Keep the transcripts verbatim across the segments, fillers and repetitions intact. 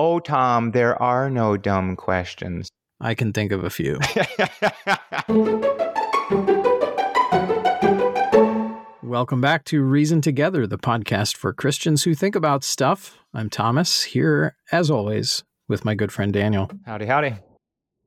Oh, Tom, there are no dumb questions. I can think of a few. Welcome back to Reason Together, the podcast for Christians who think about stuff. I'm Thomas, here, as always, with my good friend Daniel. Howdy, howdy.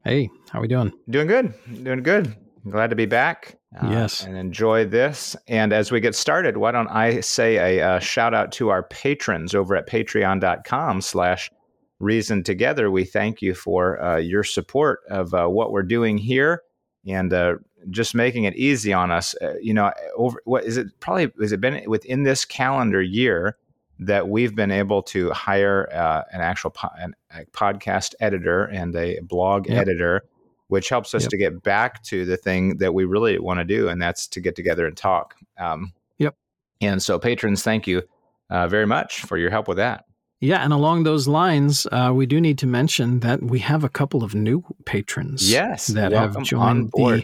Hey, how are we doing? Doing good. Doing good. Glad to be back. Uh, yes. And enjoy this. And as we get started, why don't I say a uh, shout out to our patrons over at patreon.com slash Reason Together. We thank you for uh, your support of uh, what we're doing here and uh, just making it easy on us. Uh, you know, over what is it probably, has it been within this calendar year that we've been able to hire uh, an actual po- an, a podcast editor and a blog yep. editor, which helps us yep. to get back to the thing that we really want to do, and that's to get together and talk. Um, yep. And so patrons, thank you uh, very much for your help with that. Yeah, and along those lines, uh, we do need to mention that we have a couple of new patrons yes, that have joined the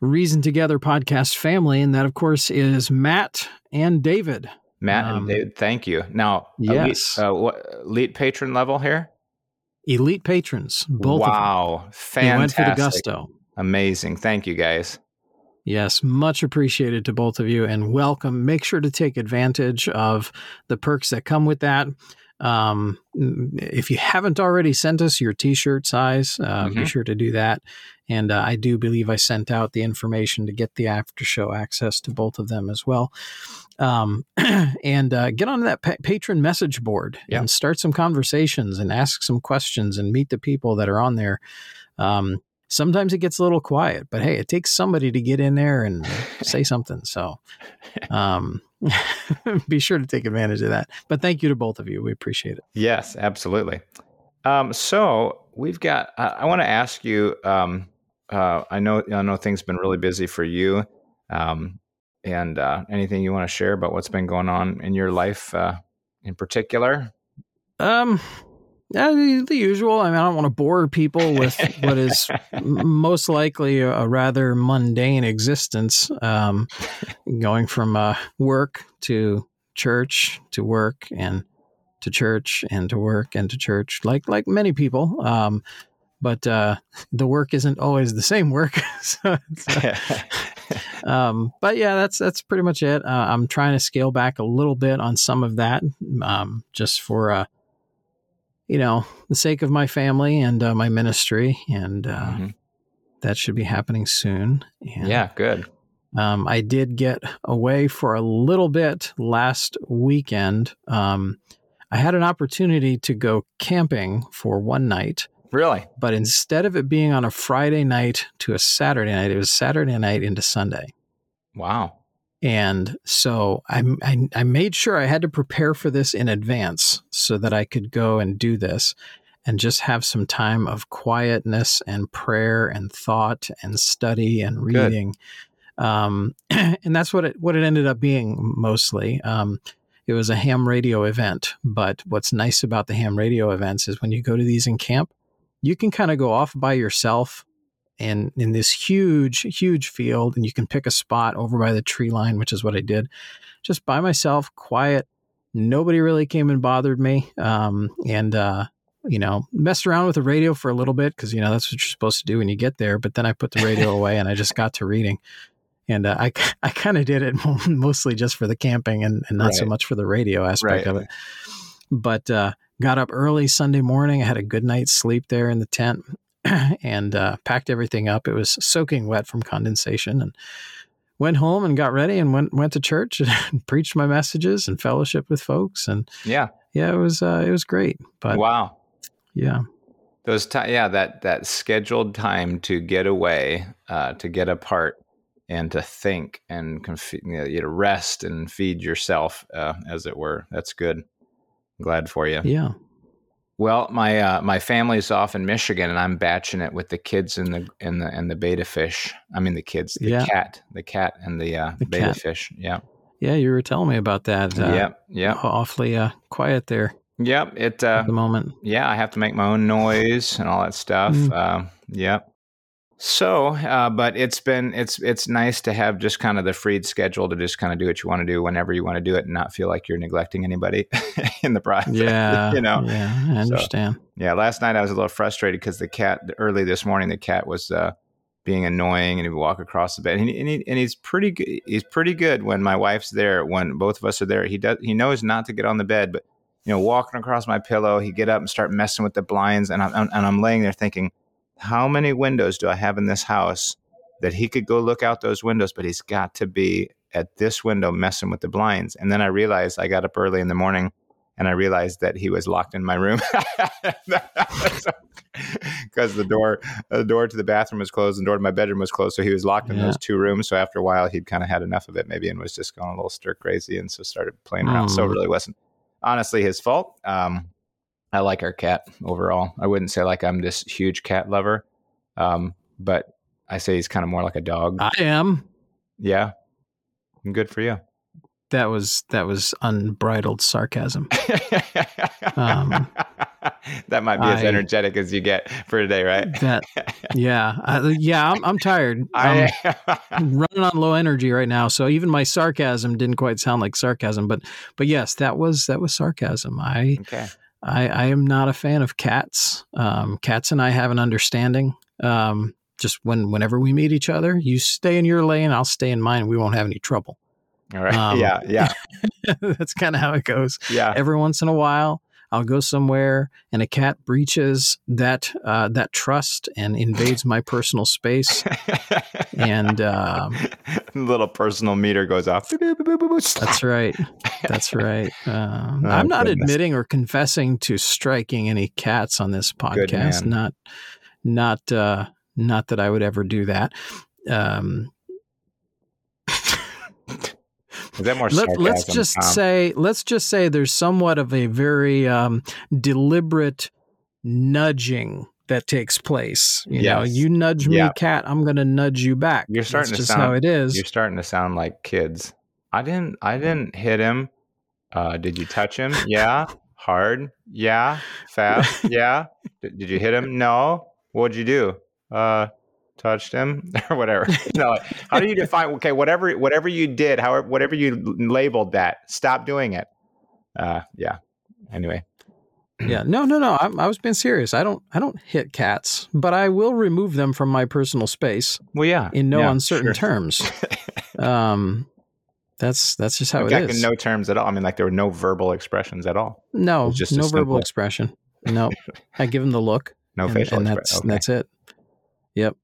Reason Together podcast family, and that, of course, is Matt and David. Matt um, and David, thank you. Now, yes. elite, uh, what, elite patron level here? Elite patrons, both wow, of them. Wow, fantastic. They went for the gusto. Amazing. Thank you, guys. Yes, much appreciated to both of you, and welcome. Make sure to take advantage of the perks that come with that. Um, if you haven't already sent us your t-shirt size, uh, mm-hmm. be sure to do that. And uh, I do believe I sent out the information to get the after show access to both of them as well. Um, and uh, get on that pa- patron message board yeah. and start some conversations and ask some questions and meet the people that are on there. Um, Sometimes it gets a little quiet, but hey, it takes somebody to get in there and say something. So um, be sure to take advantage of that. But thank you to both of you. We appreciate it. Yes, absolutely. Um, so we've got, uh, I want to ask you, um, uh, I know, I know things have been really busy for you. Um, and uh, anything you want to share about what's been going on in your life uh, in particular? Um. Yeah, the, the usual. I mean, I don't want to bore people with what is most likely a rather mundane existence, um, going from uh, work to church to work and to church and to work and to church, like like many people. Um, but uh, the work isn't always the same work. so it's, uh, um, but yeah, that's that's pretty much it. Uh, I'm trying to scale back a little bit on some of that, um, just for. Uh, you know, the sake of my family and uh, my ministry, and uh, mm-hmm. that should be happening soon. And, yeah, good. Um, I did get away for a little bit last weekend. Um, I had an opportunity to go camping for one night. Really? But instead of it being on a Friday night to a Saturday night, it was Saturday night into Sunday. Wow. And so I, I, I made sure I had to prepare for this in advance so that I could go and do this and just have some time of quietness and prayer and thought and study and reading. Um, and that's what it, what it ended up being mostly. Um, it was a ham radio event, but what's nice about the ham radio events is when you go to these in camp, you can kind of go off by yourself and in this huge, huge field, and you can pick a spot over by the tree line, which is what I did, just by myself, quiet. Nobody really came and bothered me. Um, and, uh, you know, messed around with the radio for a little bit because, you know, that's what you're supposed to do when you get there. But then I put the radio away and I just got to reading. And uh, I, I kind of did it mostly just for the camping and, and not right. so much for the radio aspect right. of it. But uh, got up early Sunday morning. I had a good night's sleep there in the tent. And uh, packed everything up. It was soaking wet from condensation, and went home and got ready and went went to church and preached my messages and fellowship with folks. And yeah, yeah, it was uh, it was great. But wow, yeah, those t- yeah that that scheduled time to get away, uh, to get apart, and to think and conf- you know, rest and feed yourself, uh, as it were. That's good. I'm glad for you. Yeah. Well, my uh, my family's off in Michigan, and I'm batching it with the kids and the and the and the betta fish. I mean, the kids, the yeah. cat, the cat, and the, uh, the betta cat. fish. Yeah, yeah. You were telling me about that. Uh, yeah, yeah. Awfully uh, quiet there. Yep. Yeah, it uh, at the moment. Yeah, I have to make my own noise and all that stuff. Mm. Uh, yep. Yeah. So, uh, but it's been, it's, it's nice to have just kind of the freed schedule to just kind of do what you want to do whenever you want to do it and not feel like you're neglecting anybody in the process. Yeah. You know? Yeah. I understand. So, yeah. Last night I was a little frustrated because the cat, early this morning, the cat was, uh, being annoying, and he would walk across the bed, and, he, and, he, and he's pretty good. He's pretty good when my wife's there, when both of us are there. He does. He knows not to get on the bed, but you know, walking across my pillow, he'd get up and start messing with the blinds, and I'm, I'm and I'm laying there thinking, how many windows do I have in this house that he could go look out those windows? But he's got to be at this window messing with the blinds. And then I realized I got up early in the morning, and I realized that he was locked in my room because the door, the door to the bathroom was closed, and the door to my bedroom was closed. So he was locked in yeah. those two rooms. So after a while, he'd kind of had enough of it, maybe, and was just going a little stir crazy, and so started playing around. Mm. So it really wasn't honestly his fault. Um, I like our cat overall. I wouldn't say like I'm this huge cat lover, um, but I say he's kind of more like a dog. I am. Yeah, good for you. That was that was unbridled sarcasm. Um, that might be I, as energetic as you get for today, right? That, yeah, I, yeah. I'm, I'm tired. I'm running on low energy right now, so even my sarcasm didn't quite sound like sarcasm. But but yes, that was that was sarcasm. I okay. I, I am not a fan of cats. Um, cats and I have an understanding. Um, just when whenever we meet each other, you stay in your lane, I'll stay in mine. We won't have any trouble. All right. Um, yeah. Yeah. That's kind of how it goes. Yeah. Every once in a while, I'll go somewhere and a cat breaches that uh, that trust and invades my personal space. And um, little personal meter goes off. That's right. That's right. Um, oh, I'm not goodness. admitting or confessing to striking any cats on this podcast. Not, not, uh, not that I would ever do that. Um, Is that more Let, let's just um, say, let's just say there's somewhat of a very um, deliberate nudging that takes place. You yes. know, you nudge me, yeah. cat, I'm going to nudge you back. You're starting That's to just sound, how it is. You're starting to sound like kids. I didn't, I didn't hit him. Uh, did you touch him? Yeah. Hard. Yeah. Fast. Yeah. Did, did you hit him? No. What'd you do? Uh, touched him or whatever. No, how do you define? Okay, whatever, whatever you did, however, whatever you labeled that, stop doing it. Uh, yeah. Anyway. Yeah. No, no, no. I, I was being serious. I don't, I don't hit cats, but I will remove them from my personal space. Well, yeah. In no yeah, uncertain sure. terms. Um, that's that's just how I'm it is. In no terms at all. I mean, like there were no verbal expressions at all. No, just no verbal expression. No, I give them the look. No and, facial and expression. And that's okay. that's it. Yep.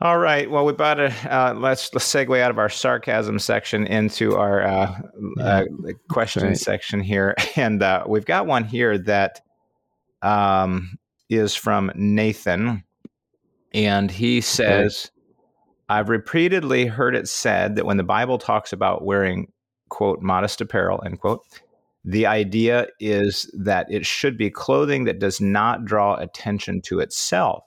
All right. Well, we about to uh, let's let's segue out of our sarcasm section into our uh, yeah, uh, question right. section here, and uh, we've got one here that um, is from Nathan, and he says, right. "I've repeatedly heard it said that when the Bible talks about wearing quote modest apparel end quote, the idea is that it should be clothing that does not draw attention to itself."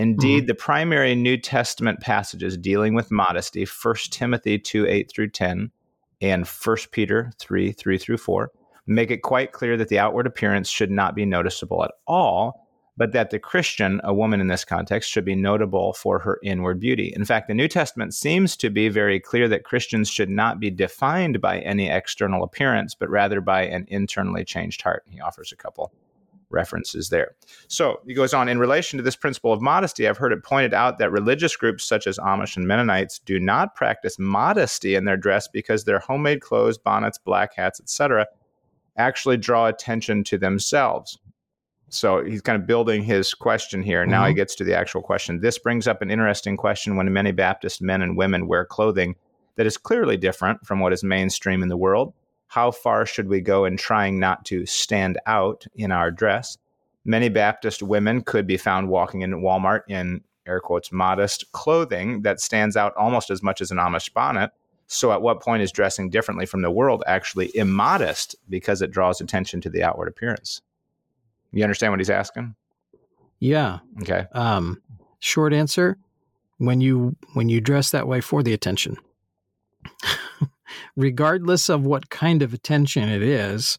Indeed, mm-hmm. the primary New Testament passages dealing with modesty, First Timothy two, eight through ten, and First Peter three, three through four, make it quite clear that the outward appearance should not be noticeable at all, but that the Christian, a woman in this context, should be notable for her inward beauty. In fact, the New Testament seems to be very clear that Christians should not be defined by any external appearance, but rather by an internally changed heart. He offers a couple references there. So he goes on, in relation to this principle of modesty, I've heard it pointed out that religious groups such as Amish and Mennonites do not practice modesty in their dress because their homemade clothes, bonnets, black hats, et cetera actually draw attention to themselves. So he's kind of building his question here. Now mm-hmm. he gets to the actual question. This brings up an interesting question when many Baptist men and women wear clothing that is clearly different from what is mainstream in the world. How far should we go in trying not to stand out in our dress? Many Baptist women could be found walking in Walmart in, air quotes, modest clothing that stands out almost as much as an Amish bonnet. So at what point is dressing differently from the world actually immodest because it draws attention to the outward appearance? You understand what he's asking? Yeah. Okay. Um, short answer, when you when you dress that way for the attention. Regardless of what kind of attention it is,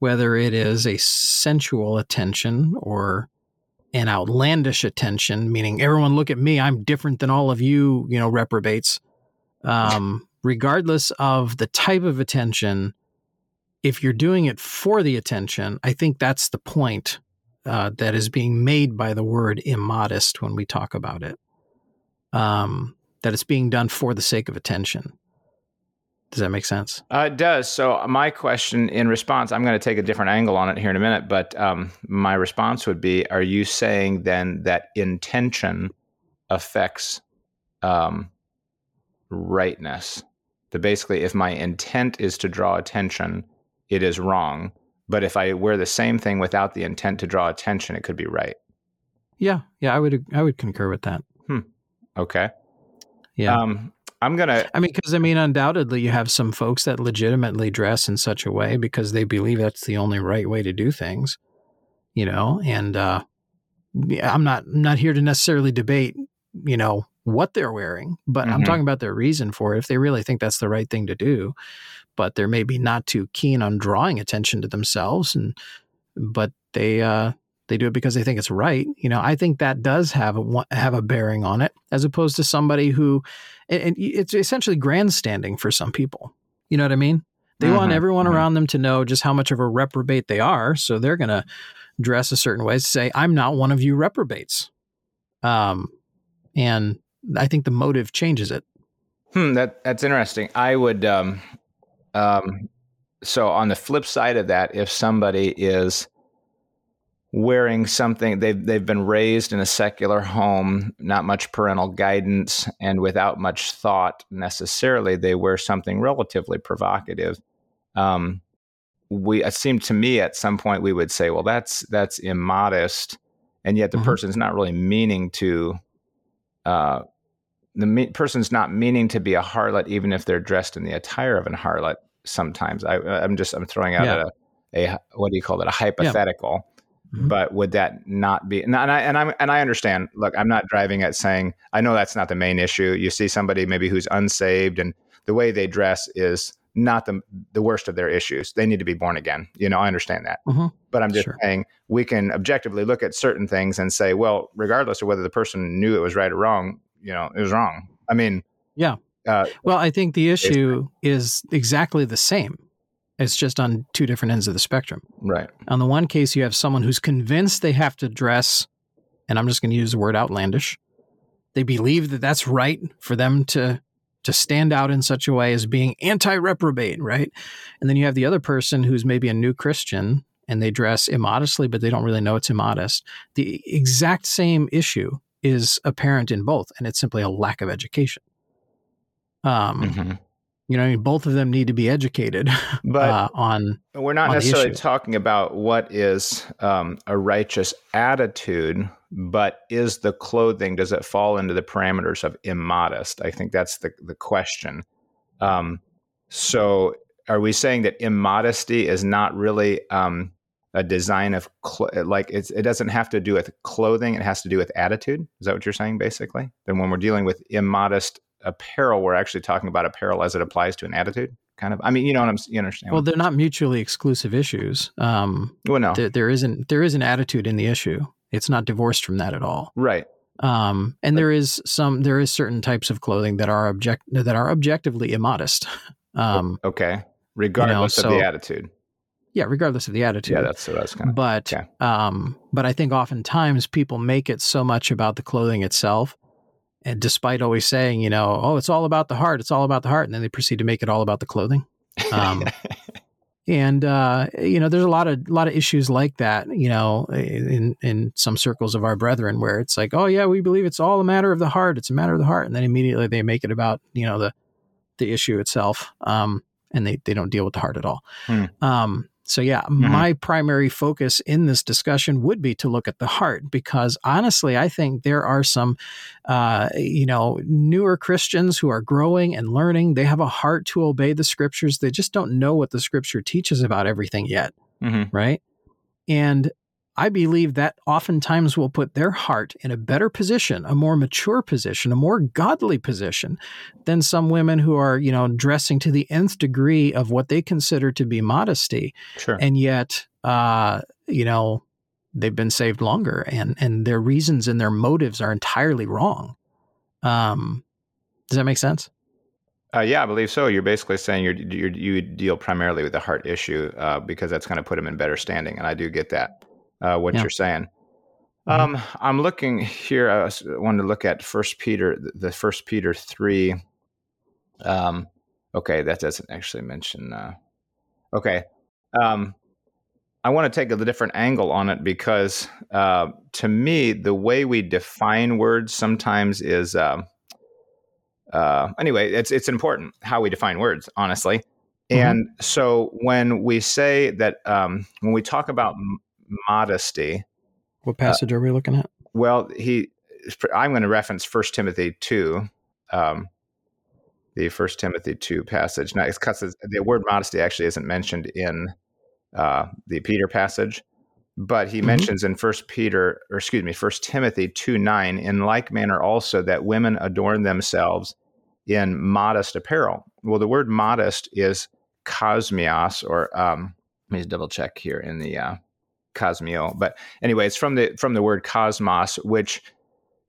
whether it is a sensual attention or and outlandish attention, meaning everyone look at me, I'm different than all of you, you know, reprobates. Um, regardless of the type of attention, if you're doing it for the attention, I think that's the point uh, that is being made by the word immodest when we talk about it, um, that it's being done for the sake of attention. Does that make sense? Uh, it does. So my question in response, I'm going to take a different angle on it here in a minute, but um, my response would be, are you saying then that intention affects um, rightness? That basically if my intent is to draw attention, it is wrong. But if I wear the same thing without the intent to draw attention, it could be right. Yeah. Yeah, I would I would concur with that. Hmm. Okay. Yeah. Um, I'm going to... I mean, because, I mean, undoubtedly, you have some folks that legitimately dress in such a way because they believe that's the only right way to do things, you know, and uh, I'm not I'm not here to necessarily debate, you know, what they're wearing, but mm-hmm. I'm talking about their reason for it, if they really think that's the right thing to do, but they're maybe not too keen on drawing attention to themselves, and but they... Uh, They do it because they think it's right. You know, I think that does have a, have a bearing on it, as opposed to somebody who, and it's essentially grandstanding for some people. You know what I mean? They mm-hmm, want everyone mm-hmm. around them to know just how much of a reprobate they are. So they're going to dress a certain way to say, I'm not one of you reprobates. Um, and I think the motive changes it. Hmm, that that's interesting. I would, um, um, so on the flip side of that, if somebody is wearing something, they've they've been raised in a secular home, not much parental guidance, and without much thought necessarily, they wear something relatively provocative. Um, we it seemed to me at some point we would say, well, that's that's immodest, and yet the mm-hmm. person's not really meaning to, uh, the me- person's not meaning to be a harlot, even if they're dressed in the attire of a harlot. Sometimes I, I'm just I'm throwing out yeah. a, a what do you call it a hypothetical. Yeah. Mm-hmm. But would that not be? And I and I and I understand. Look, I'm not driving at saying. I know that's not the main issue. You see somebody maybe who's unsaved, and the way they dress is not the the worst of their issues. They need to be born again. You know, I understand that. Mm-hmm. But I'm just sure. saying we can objectively look at certain things and say, well, regardless of whether the person knew it was right or wrong, you know, it was wrong. I mean, yeah. Uh, well, I think the issue is exactly the same. It's just on two different ends of the spectrum. Right. On the one case, you have someone who's convinced they have to dress, and I'm just going to use the word outlandish. They believe that that's right for them to to stand out in such a way as being anti-reprobate, right? And then you have the other person who's maybe a new Christian, and they dress immodestly, but they don't really know it's immodest. The exact same issue is apparent in both, and it's simply a lack of education. Um. Mm-hmm. You know, I mean, both of them need to be educated but uh, on We're not on necessarily talking about what is um, a righteous attitude, but is the clothing, does it fall into the parameters of immodest? I think that's the, the question. Um, so are we saying that immodesty is not really um, a design of, cl- like, it's, it doesn't have to do with clothing, it has to do with attitude? Is that what you're saying, basically? Then when we're dealing with immodest apparel, we're actually talking about apparel as it applies to an attitude, kind of. I mean, you know what I'm, you understand? Well, they're not mutually exclusive issues. Um, well, no, th- there isn't, there is an attitude in the issue. It's not divorced from that at all. Right. Um, and but, there is some, there is certain types of clothing that are object, that are objectively immodest. Um, okay. Regardless you know, so, of the attitude. Yeah. Regardless of the attitude. Yeah. That's what I was kind of, but, yeah. um, but I think oftentimes people make it so much about the clothing itself. And despite always saying, you know, oh, it's all about the heart, it's all about the heart. And then they proceed to make it all about the clothing. Um, and, uh, you know, there's a lot of, lot of issues like that, you know, in, in some circles of our brethren where it's like, oh yeah, we believe it's all a matter of the heart. It's a matter of the heart. And then immediately they make it about, you know, the, the issue itself. Um, and they, they don't deal with the heart at all. Hmm. Um, so yeah, mm-hmm. my primary focus in this discussion would be to look at the heart, because honestly, I think there are some, uh, you know, newer Christians who are growing and learning. They have a heart to obey the scriptures. They just don't know what the scripture teaches about everything yet. Mm-hmm. Right. And I believe that oftentimes will put their heart in a better position, a more mature position, a more godly position than some women who are, you know, dressing to the nth degree of what they consider to be modesty. Sure. And yet, uh, you know, they've been saved longer, and and their reasons and their motives are entirely wrong. Um, does that make sense? Uh, yeah, I believe so. You're basically saying you're, you're, you deal primarily with the heart issue uh, because that's going to put them in better standing. And I do get that, uh, what yeah. you're saying. Mm-hmm. Um, I'm looking here. I wanted to look at First Peter, the First Peter three. Um, okay, that doesn't actually mention. Uh, okay. Um, I want to take a different angle on it because uh, to me, the way we define words sometimes is... Uh, Uh, anyway, it's it's important how we define words, honestly. Mm-hmm. And so when we say that, um, when we talk about m- modesty, what passage uh, are we looking at? Well, he, I'm going to reference First Timothy two, um, the First Timothy two passage. Now, it's because the word modesty actually isn't mentioned in uh, the Peter passage, but he mm-hmm. mentions in First Peter, or excuse me, First Timothy two nine, in like manner also that women adorn themselves in modest apparel. Well, the word modest is kosmios, or um, let me double check here in the uh, kosmio. But anyway, it's from the from the word cosmos, which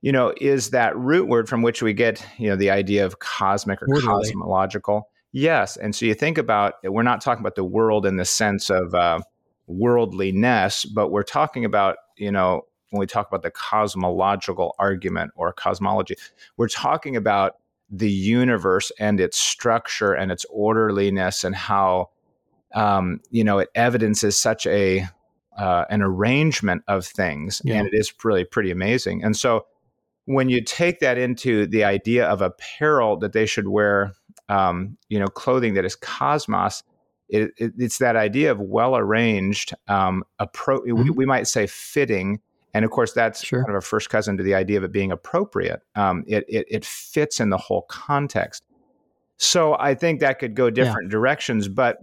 you know is that root word from which we get you know the idea of cosmic or really? cosmological. Yes, and so you think about it, we're not talking about the world in the sense of uh, worldliness, but we're talking about, you know, when we talk about the cosmological argument or cosmology, we're talking about the universe and its structure and its orderliness and how, um, you know, it evidences such a uh, an arrangement of things. Yeah. And it is really pretty amazing. And so when you take that into the idea of apparel that they should wear, um, you know, clothing that is cosmos, It, it, it's that idea of well-arranged, um, appro- mm-hmm. we, we might say fitting. And of course, that's sure. kind of a first cousin to the idea of it being appropriate. Um, it, it it fits in the whole context. So I think that could go different yeah. directions. But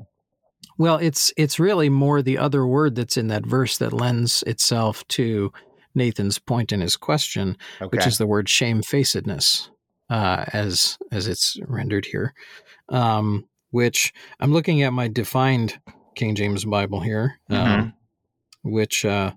well, it's it's really more the other word that's in that verse that lends itself to Nathan's point in his question, okay. which is the word shamefacedness, uh, as as it's rendered here. Um which I'm looking at my defined King James Bible here, mm-hmm. um, which uh,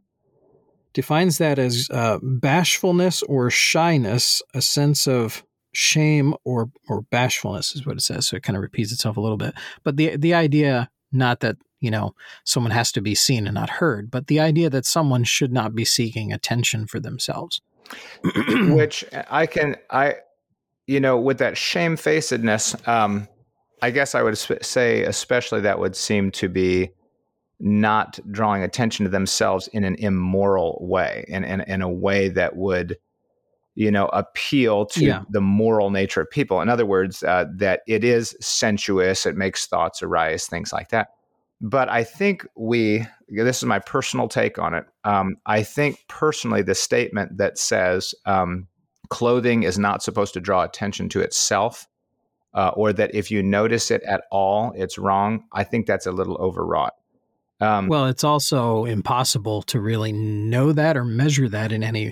defines that as uh, bashfulness or shyness, a sense of shame or or bashfulness is what it says. So it kind of repeats itself a little bit. But the the idea, not that, you know, someone has to be seen and not heard, but the idea that someone should not be seeking attention for themselves. Which I can, I, you know, with that shamefacedness, um, I guess I would say especially that would seem to be not drawing attention to themselves in an immoral way, in, in, in a way that would, you know, appeal to yeah. the moral nature of people. In other words, uh, that it is sensuous, it makes thoughts arise, things like that. But I think we, this is my personal take on it, um, I think personally the statement that says um, clothing is not supposed to draw attention to itself, Uh, or that if you notice it at all, it's wrong. I think that's a little overwrought. Um, well, it's also impossible to really know that or measure that in any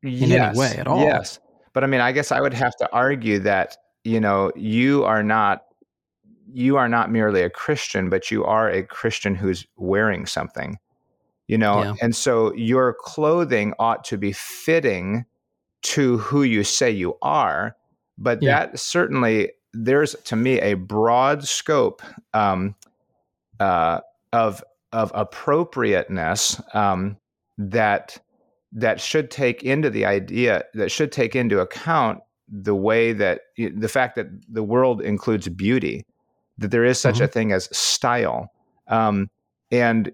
in yes, any way at all. Yes, but I mean, I guess I would have to argue that you know you are not you are not merely a Christian, but you are a Christian who's wearing something, you know, yeah. and so your clothing ought to be fitting to who you say you are. But yeah. that certainly. There's, to me, a broad scope um, uh, of of appropriateness um, that that should take into the idea that should take into account the way that the fact that the world includes beauty, that there is such mm-hmm. a thing as style, um, and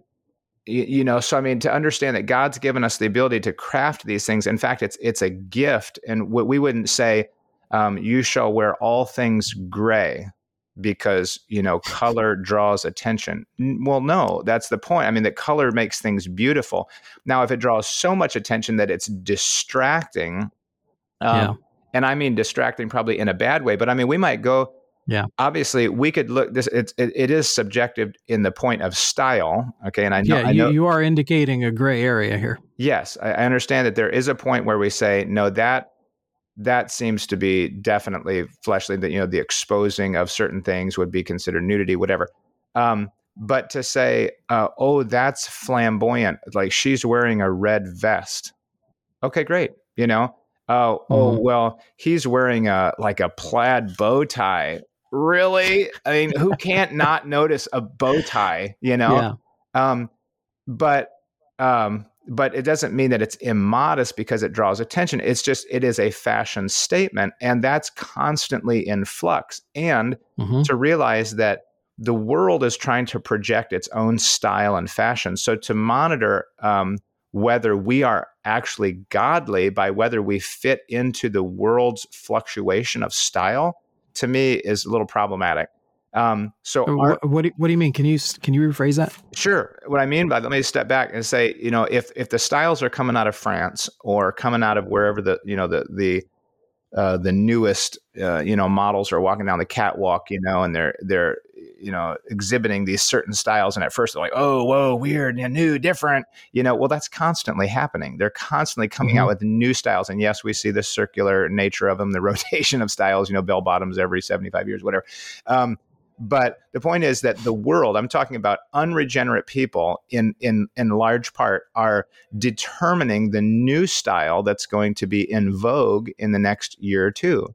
you know, so I mean, to understand that God's given us the ability to craft these things. In fact, it's it's a gift, and what we wouldn't say. Um, you shall wear all things gray because, you know, color draws attention. Well, no, that's the point. I mean, that color makes things beautiful. Now, if it draws so much attention that it's distracting, um, yeah. and I mean distracting probably in a bad way, but I mean, we might go, yeah. obviously we could look, this. It's, it, it is subjective in the point of style, okay? And I know, yeah, you, I know you are indicating a gray area here. Yes, I, I understand that there is a point where we say, no, that, That seems to be definitely fleshly. That you know, the exposing of certain things would be considered nudity, whatever. Um, But to say, uh, oh, that's flamboyant. Like she's wearing a red vest. Okay, great. You know, uh, mm-hmm. oh, well, he's wearing a like a plaid bow tie. Really? I mean, who can't not notice a bow tie, you know? Yeah. Um, but um, but it doesn't mean that it's immodest because it draws attention. It's just, it is a fashion statement, and that's constantly in flux. And mm-hmm. to realize that the world is trying to project its own style and fashion. So to monitor um, whether we are actually godly by whether we fit into the world's fluctuation of style, to me, is a little problematic. Um, so our, what, what, do, what do you mean? Can you can you rephrase that? Sure. What I mean by that, let me step back and say, you know, if if the styles are coming out of France or coming out of wherever the you know the the uh, the newest uh, you know models are walking down the catwalk, you know, and they're they're you know exhibiting these certain styles, and at first they're like, oh, whoa, weird, new, different, you know. Well, that's constantly happening. They're constantly coming mm-hmm. out with new styles, and yes, we see the circular nature of them, the rotation of styles, you know, bell bottoms every seventy-five years, whatever. Um, But the point is that the world, I'm talking about unregenerate people in, in, in large part, are determining the new style that's going to be in vogue in the next year or two.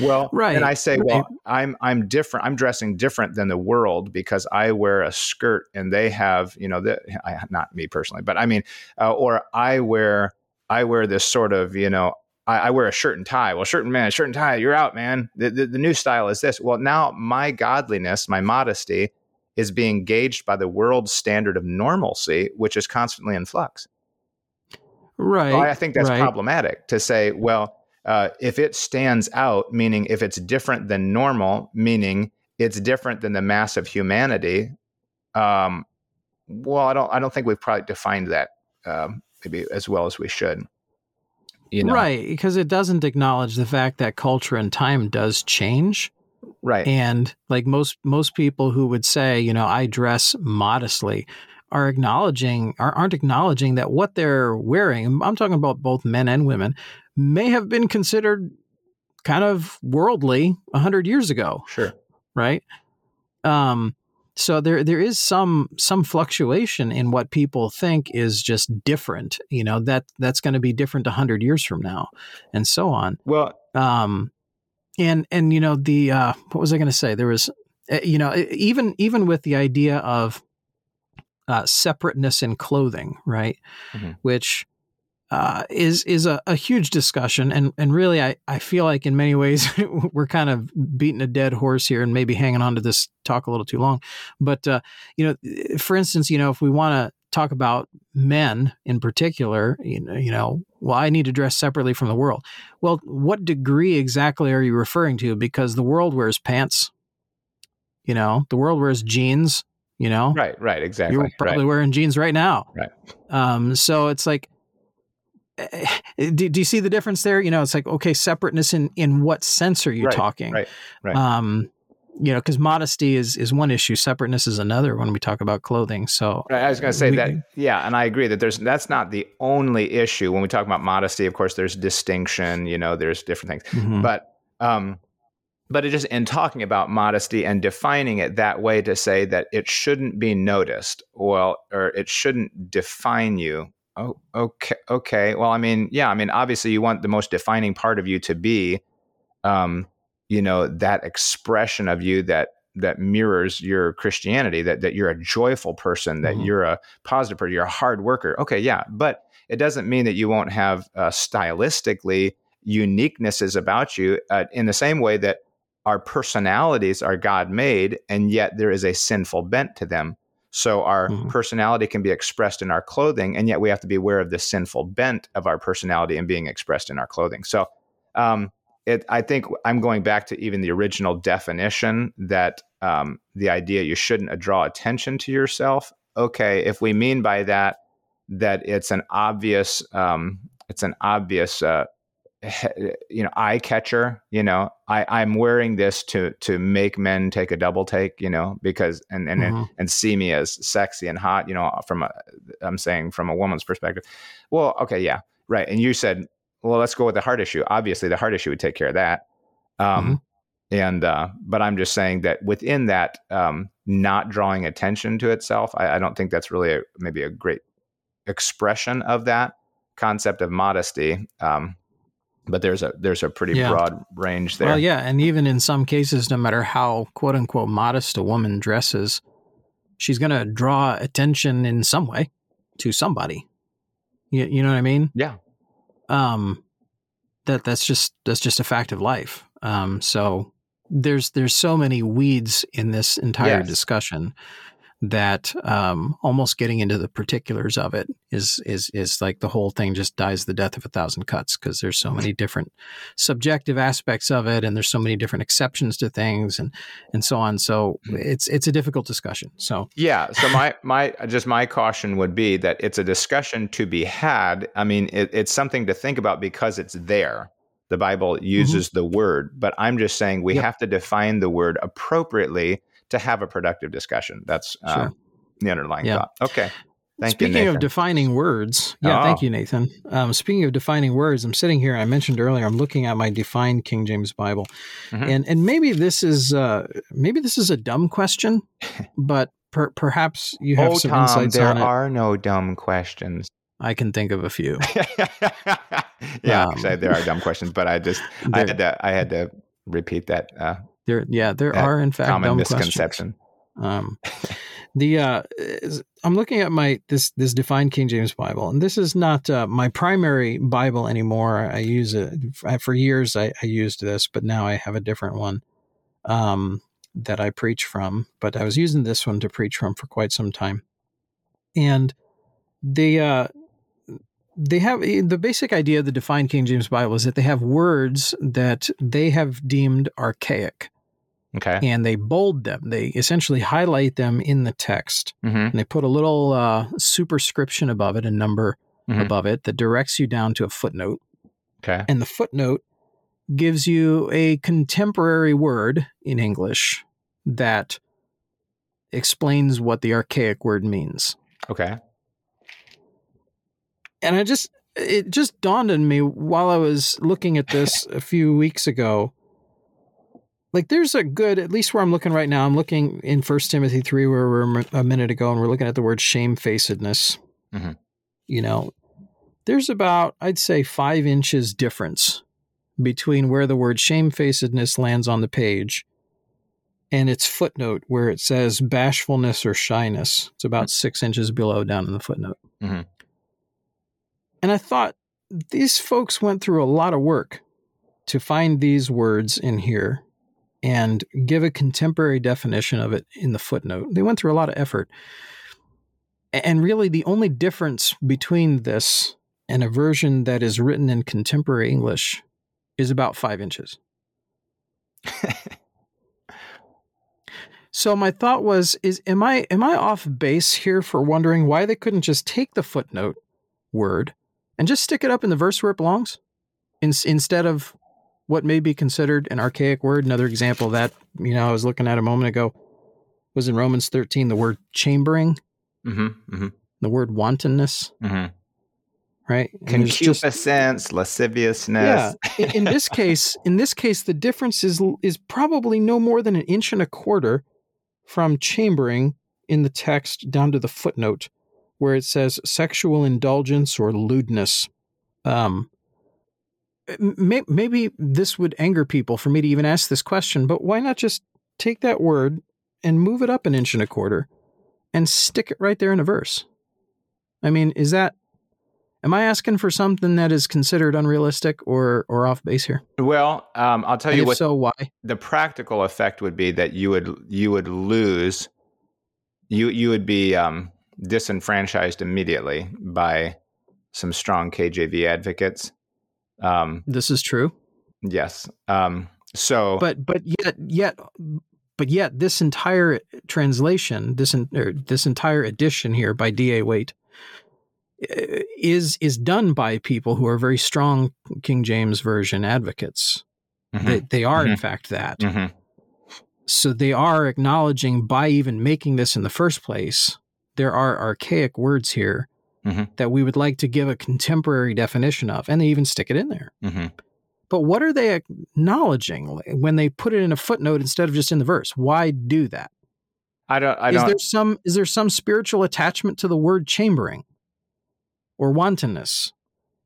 Well, right. And I say, right. well, I'm I'm different. I'm dressing different than the world because I wear a skirt and they have, you know, the, I, not me personally, but I mean, uh, or I wear I wear this sort of, you know, I, I wear a shirt and tie. Well, shirt and man, shirt and tie, you're out, man. The, the, the new style is this. Well, now my godliness, my modesty is being gauged by the world's standard of normalcy, which is constantly in flux. Right. So I think that's right. problematic to say, well, uh, if it stands out, meaning if it's different than normal, meaning it's different than the mass of humanity. Um, well, I don't, I don't think we've probably defined that um, maybe as well as we should. You know? Right, because it doesn't acknowledge the fact that culture and time does change. Right. And like most most people who would say, you know, I dress modestly are acknowledging are, aren't acknowledging that what they're wearing, I'm talking about both men and women, may have been considered kind of worldly one hundred years ago. Sure. Right? Um So there, there is some some fluctuation in what people think is just different. You know, that that's going to be different a hundred years from now, and so on. Well, um, and and you know the uh, what was I going to say? There was, you know, even even with the idea of uh, separateness in clothing, right? Mm-hmm. Which uh, is is a, a huge discussion, and and really, I I feel like in many ways we're kind of beating a dead horse here, and maybe hanging on to this talk a little too long. But, uh, you know, for instance, you know, if we want to talk about men in particular, you know, you know, well, I need to dress separately from the world. Well, what degree exactly are you referring to? Because the world wears pants, you know, the world wears jeans, you know. Right, right, exactly. You're probably right. wearing jeans right now. Right. Um, so it's like, do, do you see the difference there? You know, it's like, okay, separateness in, in what sense are you right, talking? Right, right. Um, You know, because modesty is, is one issue, separateness is another when we talk about clothing. So right, I was going to say we, that, yeah, and I agree that there's that's not the only issue when we talk about modesty. Of course, there's distinction. You know, there's different things, mm-hmm. but um, but it just in talking about modesty and defining it that way to say that it shouldn't be noticed, or or it shouldn't define you. Oh, okay, okay. Well, I mean, yeah, I mean, obviously, you want the most defining part of you to be. Um, you know, that expression of you that that mirrors your Christianity, that that you're a joyful person, that mm-hmm. you're a positive person, you're a hard worker. Okay, yeah, but it doesn't mean that you won't have uh, stylistically uniquenesses about you uh, in the same way that our personalities are God-made, and yet there is a sinful bent to them. So our mm-hmm. personality can be expressed in our clothing, and yet we have to be aware of the sinful bent of our personality and being expressed in our clothing. So, um, It, I think I'm going back to even the original definition that um, the idea you shouldn't draw attention to yourself. Okay, if we mean by that that it's an obvious, um, it's an obvious, uh, you know, eye catcher. You know, I, I'm wearing this to to make men take a double take. You know, because and and mm-hmm. and, and see me as sexy and hot. You know, from a, I'm saying from a woman's perspective. Well, okay, yeah, right. And you said, well, let's go with the heart issue. Obviously, the heart issue would take care of that. Um, mm-hmm. And uh, but I'm just saying that within that, um, not drawing attention to itself, I, I don't think that's really a, maybe a great expression of that concept of modesty. Um, but there's a there's a pretty yeah. broad range there. Well, yeah, and even in some cases, no matter how quote unquote modest a woman dresses, she's going to draw attention in some way to somebody. You, you know what I mean? Yeah. Um, that that's just that's just a fact of life. Um, so. There's there's so many weeds in this entire yes. discussion that um, almost getting into the particulars of it is is is like the whole thing just dies the death of a thousand cuts, because there's so many different subjective aspects of it, and there's so many different exceptions to things, and and so on. So it's it's a difficult discussion. So yeah. So my my just my caution would be that it's a discussion to be had. I mean, it, it's something to think about because it's there. The Bible uses mm-hmm. the word, but I'm just saying we yep. have to define the word appropriately to have a productive discussion. That's sure. um, the underlying yeah. thought. Okay. Thank speaking you, Nathan. of defining words, yeah, oh. thank you, Nathan. Um, speaking of defining words, I'm sitting here, I mentioned earlier, I'm looking at my defined King James Bible, mm-hmm. and and maybe this is uh, maybe this is a dumb question, but per- perhaps you have oh, some Tom, insights on it. There are no dumb questions. I can think of a few. yeah, um, actually, there are dumb questions, but I just there, I had to I had to repeat that. Uh, there, yeah, there that are in fact common dumb misconception. Questions. Um, the uh, I'm looking at my this this defined King James Bible, and this is not uh, my primary Bible anymore. I use it for years. I, I used this, but now I have a different one um, that I preach from. But I was using this one to preach from for quite some time, and the uh, They have the basic idea of the defined King James Bible is that they have words that they have deemed archaic. Okay. And they bold them. They essentially highlight them in the text. Mm-hmm. And they put a little uh, superscription above it, a number mm-hmm. above it that directs you down to a footnote. Okay. And the footnote gives you a contemporary word in English that explains what the archaic word means. Okay. And I just, it just dawned on me while I was looking at this a few weeks ago, like there's a good, at least where I'm looking right now, I'm looking in First Timothy three, where we were a minute ago, and we're looking at the word shamefacedness. Mm-hmm. You know, there's about, I'd say five inches difference between where the word shamefacedness lands on the page and its footnote where it says bashfulness or shyness. It's about six inches below down in the footnote. Mm-hmm. And I thought, these folks went through a lot of work to find these words in here and give a contemporary definition of it in the footnote. They went through a lot of effort. And really, the only difference between this and a version that is written in contemporary English is about five inches. So my thought was, is am I am I off base here for wondering why they couldn't just take the footnote word and just stick it up in the verse where it belongs in, instead of what may be considered an archaic word? Another example that, you know, I was looking at a moment ago was in Romans thirteen, the word chambering, mm-hmm, mm-hmm. the word wantonness, mm-hmm. right? Concupiscence, just, lasciviousness. Yeah. In, in this case, in this case, the difference is, is probably no more than an inch and a quarter from chambering in the text down to the footnote, where it says sexual indulgence or lewdness. Um, may, maybe this would anger people for me to even ask this question, but why not just take that word and move it up an inch and a quarter and stick it right there in a verse? I mean, is that, am I asking for something that is considered unrealistic or or off base here? Well, um, I'll tell and you what, so why? The practical effect would be that you would, you would lose, you, you would be, um, disenfranchised immediately by some strong K J V advocates. Um, this is true. Yes. Um, so, but but yet yet but yet this entire translation, this in, or this entire edition here by D A. Waite is is done by people who are very strong King James Version advocates. Mm-hmm. They, they are mm-hmm. in fact that. Mm-hmm. So they are acknowledging, by even making this in the first place, there are archaic words here mm-hmm. that we would like to give a contemporary definition of, and they even stick it in there. Mm-hmm. But what are they acknowledging when they put it in a footnote instead of just in the verse? Why do that? I don't. I is don't. there some is there some spiritual attachment to the word chambering or wantonness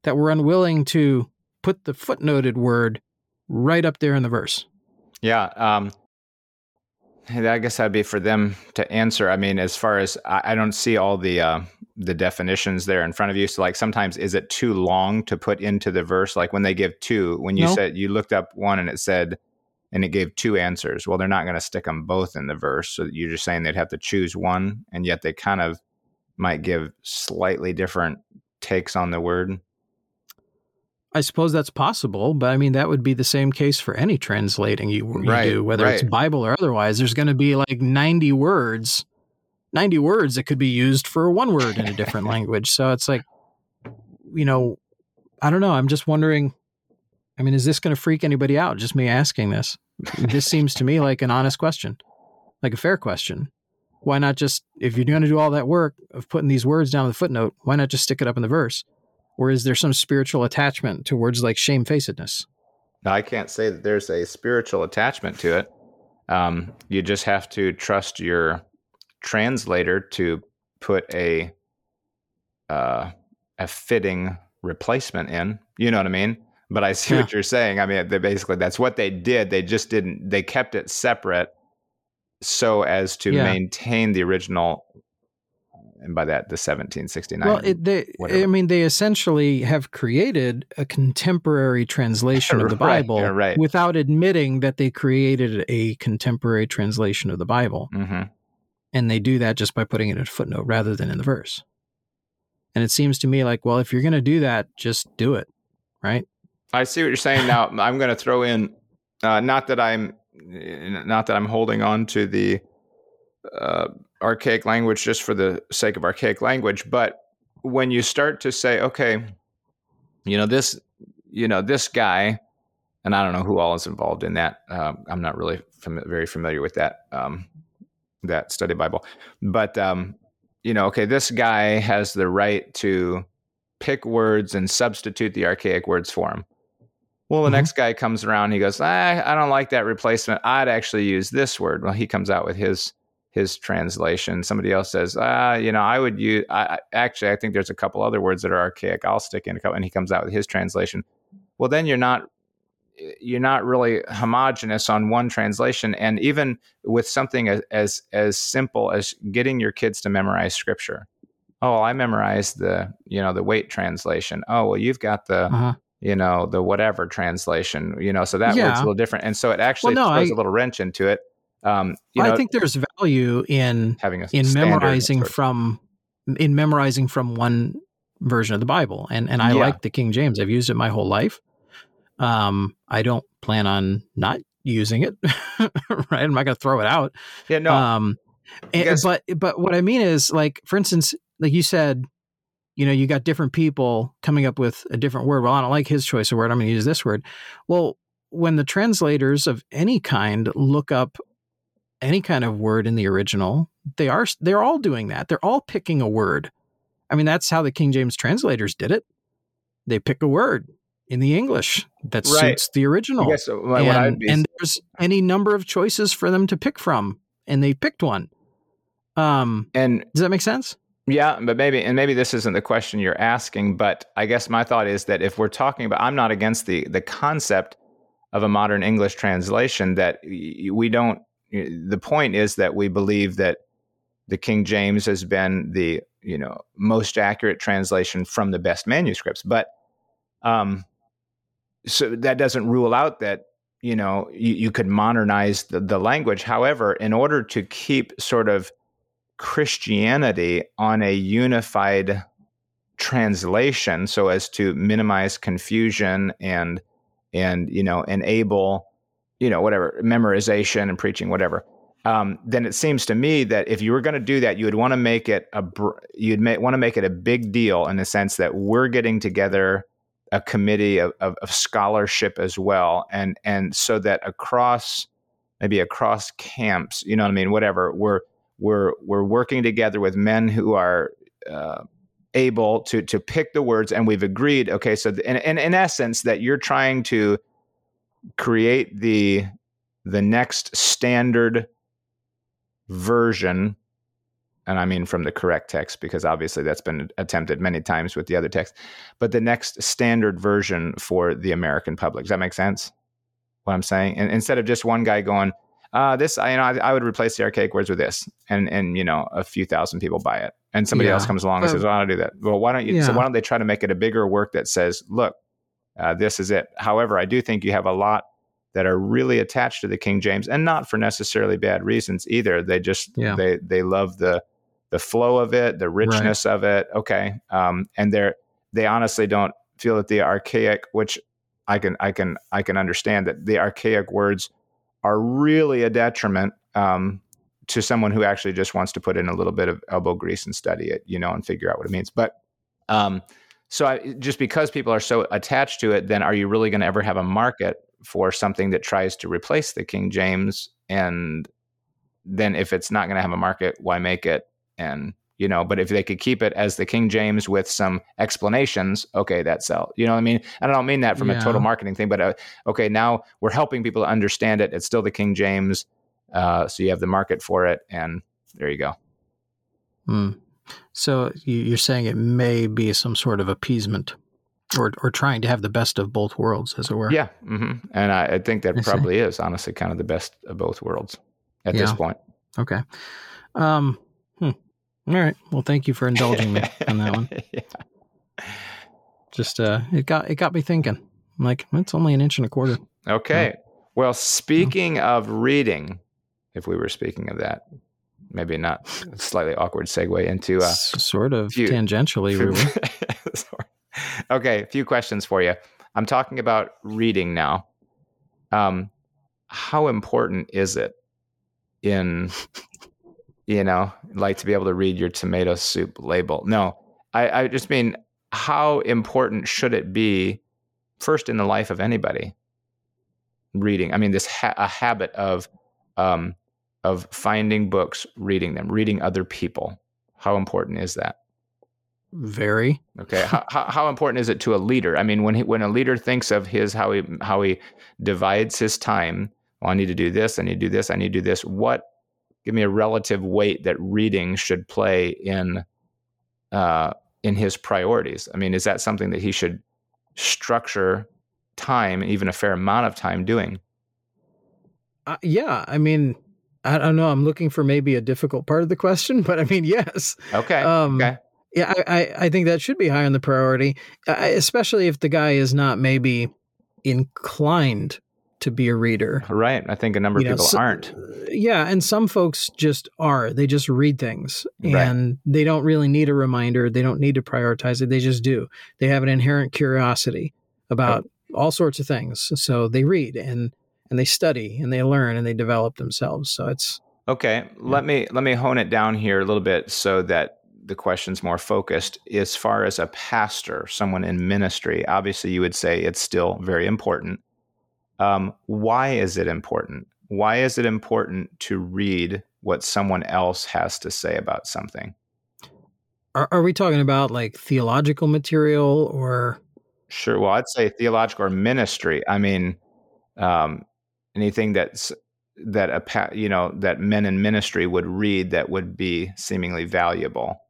that we're unwilling to put the footnoted word right up there in the verse? Yeah, um, I guess that'd be for them to answer. I mean, as far as I, I don't see all the uh, the definitions there in front of you. So, like, sometimes is it too long to put into the verse? Like when they give two, when you no. said you looked up one and it said. And it gave two answers. Well, they're not going to stick them both in the verse. So you're just saying they'd have to choose one, and yet they kind of might give slightly different takes on the word. I suppose that's possible, but I mean, that would be the same case for any translating you, you right, do, whether right. it's Bible or otherwise. There's going to be like ninety words, ninety words that could be used for one word in a different language. So it's like, you know, I don't know. I'm just wondering. I mean, is this going to freak anybody out? Just me asking this. This seems to me like an honest question, like a fair question. Why not just, if you're going to do all that work of putting these words down in the footnote, why not just stick it up in the verse? Or is there some spiritual attachment to words like shamefacedness? I can't say that there's a spiritual attachment to it. Um, you just have to trust your translator to put a uh, a fitting replacement in. You know what I mean? But I see yeah. what you're saying. I mean, they basically, that's what they did. They just didn't, they kept it separate so as to yeah. maintain the original, and by that, the seventeen sixty-nine. Well, it, they, I mean, they essentially have created a contemporary translation of the right, Bible right. without admitting that they created a contemporary translation of the Bible. Mm-hmm. And they do that just by putting it in a footnote rather than in the verse. And it seems to me like, well, if you're going to do that, just do it, right? I see what you're saying now. I'm going to throw in, uh, not that I'm, not that I'm holding on to the uh, archaic language just for the sake of archaic language, but when you start to say, okay, you know this, you know this guy, and I don't know who all is involved in that. Uh, I'm not really fam- very familiar with that um, that study Bible, but um, you know, okay, this guy has the right to pick words and substitute the archaic words for them. Well, the mm-hmm. next guy comes around, he goes, ah, I don't like that replacement. I'd actually use this word. Well, he comes out with his his translation. Somebody else says, ah, you know, I would use, I, actually, I think there's a couple other words that are archaic. I'll stick in a couple, and he comes out with his translation. Well, then you're not, you're not really homogenous on one translation. And even with something as, as, as simple as getting your kids to memorize scripture. Oh, I memorized the, you know, the Waite translation. Oh, well, you've got the, uh-huh. you know, the whatever translation, you know, so that yeah. word's a little different. And so it actually well, no, throws I, a little wrench into it. Um, you well, know, I think there's value in having a in memorizing expert. from in memorizing from one version of the Bible. And and I yeah. like the King James. I've used it my whole life. Um, I don't plan on not using it. Right? I'm not going to throw it out. Yeah, no. Um, and, but but what I mean is, like, for instance. Like you said, you know, you got different people coming up with a different word. Well, I don't like his choice of word. I'm going to use this word. Well, when the translators of any kind look up any kind of word in the original, they are, they're all doing that. They're all picking a word. I mean, that's how the King James translators did it. They pick a word in the English that right. suits the original. So. Well, and, be... and there's any number of choices for them to pick from. And they picked one. Um, and does that make sense? Yeah, but maybe, and maybe this isn't the question you're asking, but I guess my thought is that if we're talking about, I'm not against the the concept of a modern English translation that we don't, the point is that we believe that the King James has been the, you know, most accurate translation from the best manuscripts. But um, so that doesn't rule out that, you know, you, you could modernize the, the language. However, in order to keep sort of Christianity on a unified translation so as to minimize confusion and, and, you know, enable, you know, whatever, memorization and preaching, whatever. Um, then it seems to me that if you were going to do that, you would want to make it a, you'd ma- want to make it a big deal in the sense that we're getting together a committee of, of, of scholarship as well. And, and so that across, maybe across camps, you know what I mean? Whatever, we're, We're we're working together with men who are uh, able to to pick the words, and we've agreed. Okay, so th- in, in in essence, that you're trying to create the the next standard version, and I mean from the correct text, because obviously that's been attempted many times with the other text, but the next standard version for the American public. Does that make sense, what I'm saying? And instead of just one guy going, uh, this, you know, I, I would replace the archaic words with this, and, and, you know, a few thousand people buy it. And somebody yeah, else comes along but, and says, well, I don't do that. Well, why don't you, yeah. so why don't they try to make it a bigger work that says, look, uh, this is it. However, I do think you have a lot that are really attached to the King James, and not for necessarily bad reasons either. They just, yeah. they, they love the, the flow of it, the richness right. of it. Okay. Um, and they're, they honestly don't feel that the archaic, which I can, I can, I can understand that the archaic words are really a detriment um, to someone who actually just wants to put in a little bit of elbow grease and study it, you know, and figure out what it means. But um, so I, just because people are so attached to it, then are you really going to ever have a market for something that tries to replace the King James? And then if it's not going to have a market, why make it? And, you know, but if they could keep it as the King James with some explanations, okay, that sells. You know what I mean? And I don't mean that from yeah. a total marketing thing, but uh, okay, now we're helping people to understand it. It's still the King James, uh, so you have the market for it, and there you go. Mm. So you're saying it may be some sort of appeasement, or or trying to have the best of both worlds, as it were. Yeah, mm-hmm. And I, I think that I probably see. is honestly kind of the best of both worlds at yeah. this point. Okay. Um. Hmm. All right. Well, thank you for indulging me on that one. yeah. Just uh, it got it got me thinking. I'm like, it's only an inch and a quarter. Okay. Yeah. Well, speaking yeah. of reading, if we were speaking of that, maybe not a slightly awkward segue into uh, S- sort of few, tangentially. Few, we sorry. Okay, a few questions for you. I'm talking about reading now. Um, how important is it in you know, like to be able to read your tomato soup label? No, I, I just mean, how important should it be first in the life of anybody reading? I mean, this ha- a habit of, um, of finding books, reading them, reading other people. How important is that? Very. Okay. how, how important is it to a leader? I mean, when he, when a leader thinks of his, how he, how he divides his time, well, I need to do this. I need to do this. I need to do this. What, Give me a relative weight that reading should play in uh, in his priorities. I mean, is that something that he should structure time, even a fair amount of time, doing? Uh, yeah. I mean, I don't know. I'm looking for maybe a difficult part of the question, but I mean, yes. Okay. Um, okay. Yeah, I, I think that should be high on the priority, especially if the guy is not maybe inclined to be a reader. Right. I think a number of you know, people so, aren't. Yeah. And some folks just are. They just read things and right. they don't really need a reminder. They don't need to prioritize it. They just do. They have an inherent curiosity about right. all sorts of things. So they read and, and they study and they learn and they develop themselves. So it's. Okay. Let yeah. me, let me hone it down here a little bit so that the question's more focused. As far as a pastor, someone in ministry, obviously you would say it's still very important. Um, why is it important? Why is it important to read what someone else has to say about something? Are, are we talking about like theological material or? Sure. Well, I'd say theological or ministry. I mean, um, anything that's that a you know that men in ministry would read that would be seemingly valuable.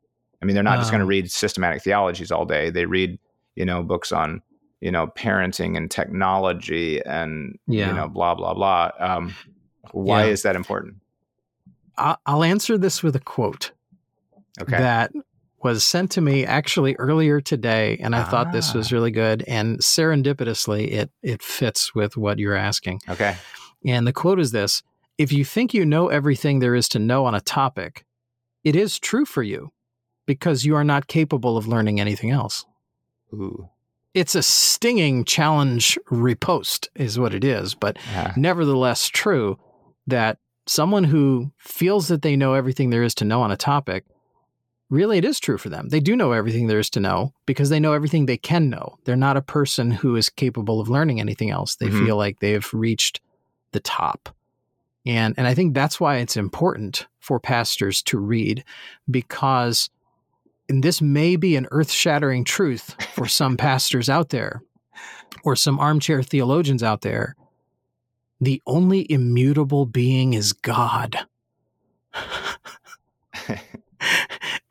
I mean, they're not um, just going to read systematic theologies all day. They read you know books on. you know, parenting and technology and, yeah. you know, blah, blah, blah. Um, why yeah. is that important? I'll answer this with a quote okay. that was sent to me actually earlier today. And I ah. thought this was really good. And serendipitously, it it fits with what you're asking. Okay. And the quote is this: if you think you know everything there is to know on a topic, it is true for you because you are not capable of learning anything else. Ooh. It's a stinging challenge riposte is what it is, but yeah. nevertheless true that someone who feels that they know everything there is to know on a topic, really it is true for them. They do know everything there is to know because they know everything they can know. They're not a person who is capable of learning anything else. They mm-hmm. feel like they've reached the top. And, and I think that's why it's important for pastors to read because... and this may be an earth-shattering truth for some pastors out there or some armchair theologians out there the only immutable being is God.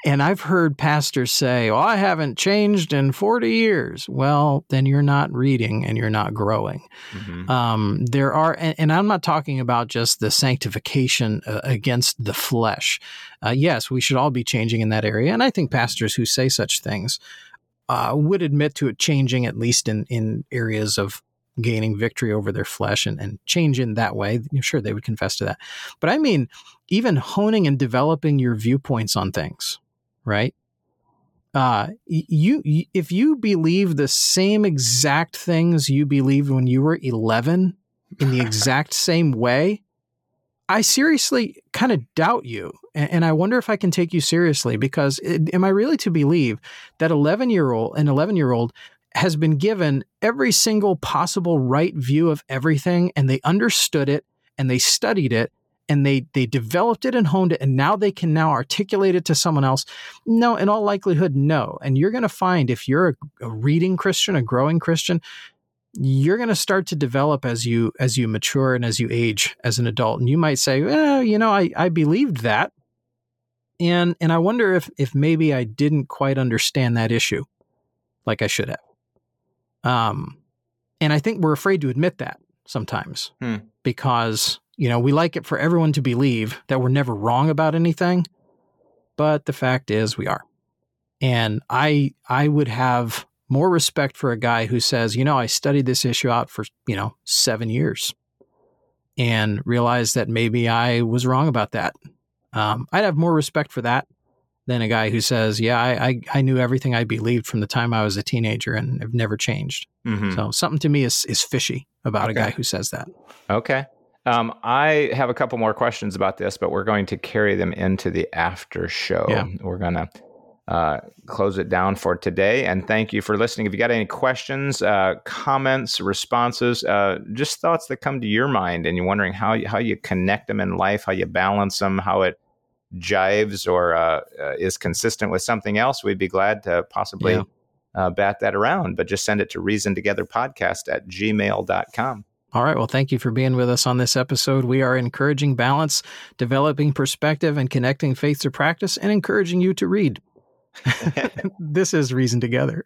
And I've heard pastors say, "Oh, I haven't changed in forty years. Well, then you're not reading and you're not growing. Mm-hmm. Um, there are, and, and I'm not talking about just the sanctification uh, against the flesh. Uh, yes, we should all be changing in that area. And I think pastors who say such things uh, would admit to it changing, at least in, in areas of gaining victory over their flesh and, and change in that way. Sure, they would confess to that. But I mean, even honing and developing your viewpoints on things. Right? Uh, you, you, if you believe the same exact things you believed when you were eleven in the exact same way, I seriously kind of doubt you. And, and I wonder if I can take you seriously, because it, am I really to believe that eleven year old, an eleven year old has been given every single possible right view of everything, and they understood it and they studied it, and they they developed it and honed it, and now they can now articulate it to someone else? No, in all likelihood, no. And you're going to find, if you're a, a reading Christian, a growing Christian, you're going to start to develop as you as you mature and as you age as an adult. And you might say, well, you know, I, I believed that. And and I wonder if if maybe I didn't quite understand that issue like I should have. Um, and I think we're afraid to admit that sometimes hmm. because... You know, we like it for everyone to believe that we're never wrong about anything, but the fact is we are. And I I would have more respect for a guy who says, you know, I studied this issue out for, you know, seven years and realized that maybe I was wrong about that. Um, I'd have more respect for that than a guy who says, yeah, I, I, I knew everything I believed from the time I was a teenager and have never changed. Mm-hmm. So something to me is, is fishy about okay. a guy who says that. Okay. Um, I have a couple more questions about this, but we're going to carry them into the after show. Yeah. We're going to uh, close it down for today. And thank you for listening. If you got any questions, uh, comments, responses, uh, just thoughts that come to your mind and you're wondering how you, how you connect them in life, how you balance them, how it jives or uh, uh, is consistent with something else, we'd be glad to possibly yeah. uh, bat that around. But just send it to reason together podcast at gmail dot com. All right. Well, thank you for being with us on this episode. We are encouraging balance, developing perspective, and connecting faith to practice, and encouraging you to read. This is Reason Together.